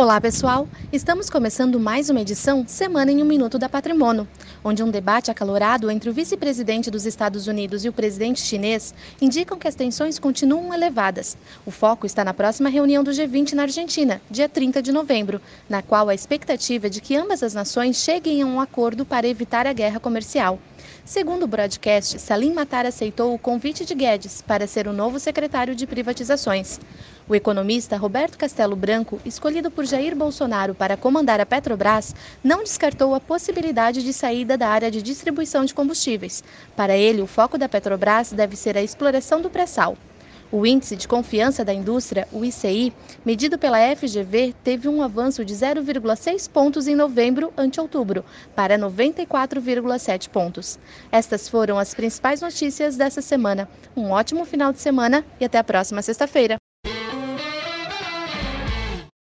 Olá pessoal, estamos começando mais uma edição Semana em um Minuto da Patrimônio, onde um debate acalorado entre o vice-presidente dos Estados Unidos e o presidente chinês indicam que as tensões continuam elevadas. O foco está na próxima reunião do G20 na Argentina, dia 30 de novembro, na qual a expectativa é de que ambas as nações cheguem a um acordo para evitar a guerra comercial. Segundo o broadcast, Salim Matar aceitou o convite de Guedes para ser o novo secretário de privatizações. O economista Roberto Castello Branco, escolhido por Jair Bolsonaro para comandar a Petrobras, não descartou a possibilidade de saída da área de distribuição de combustíveis. Para ele, o foco da Petrobras deve ser a exploração do pré-sal. O Índice de Confiança da Indústria, o ICI, medido pela FGV, teve um avanço de 0,6 pontos em novembro ante outubro, para 94,7 pontos. Estas foram as principais notícias dessa semana. Um ótimo final de semana e até a próxima sexta-feira.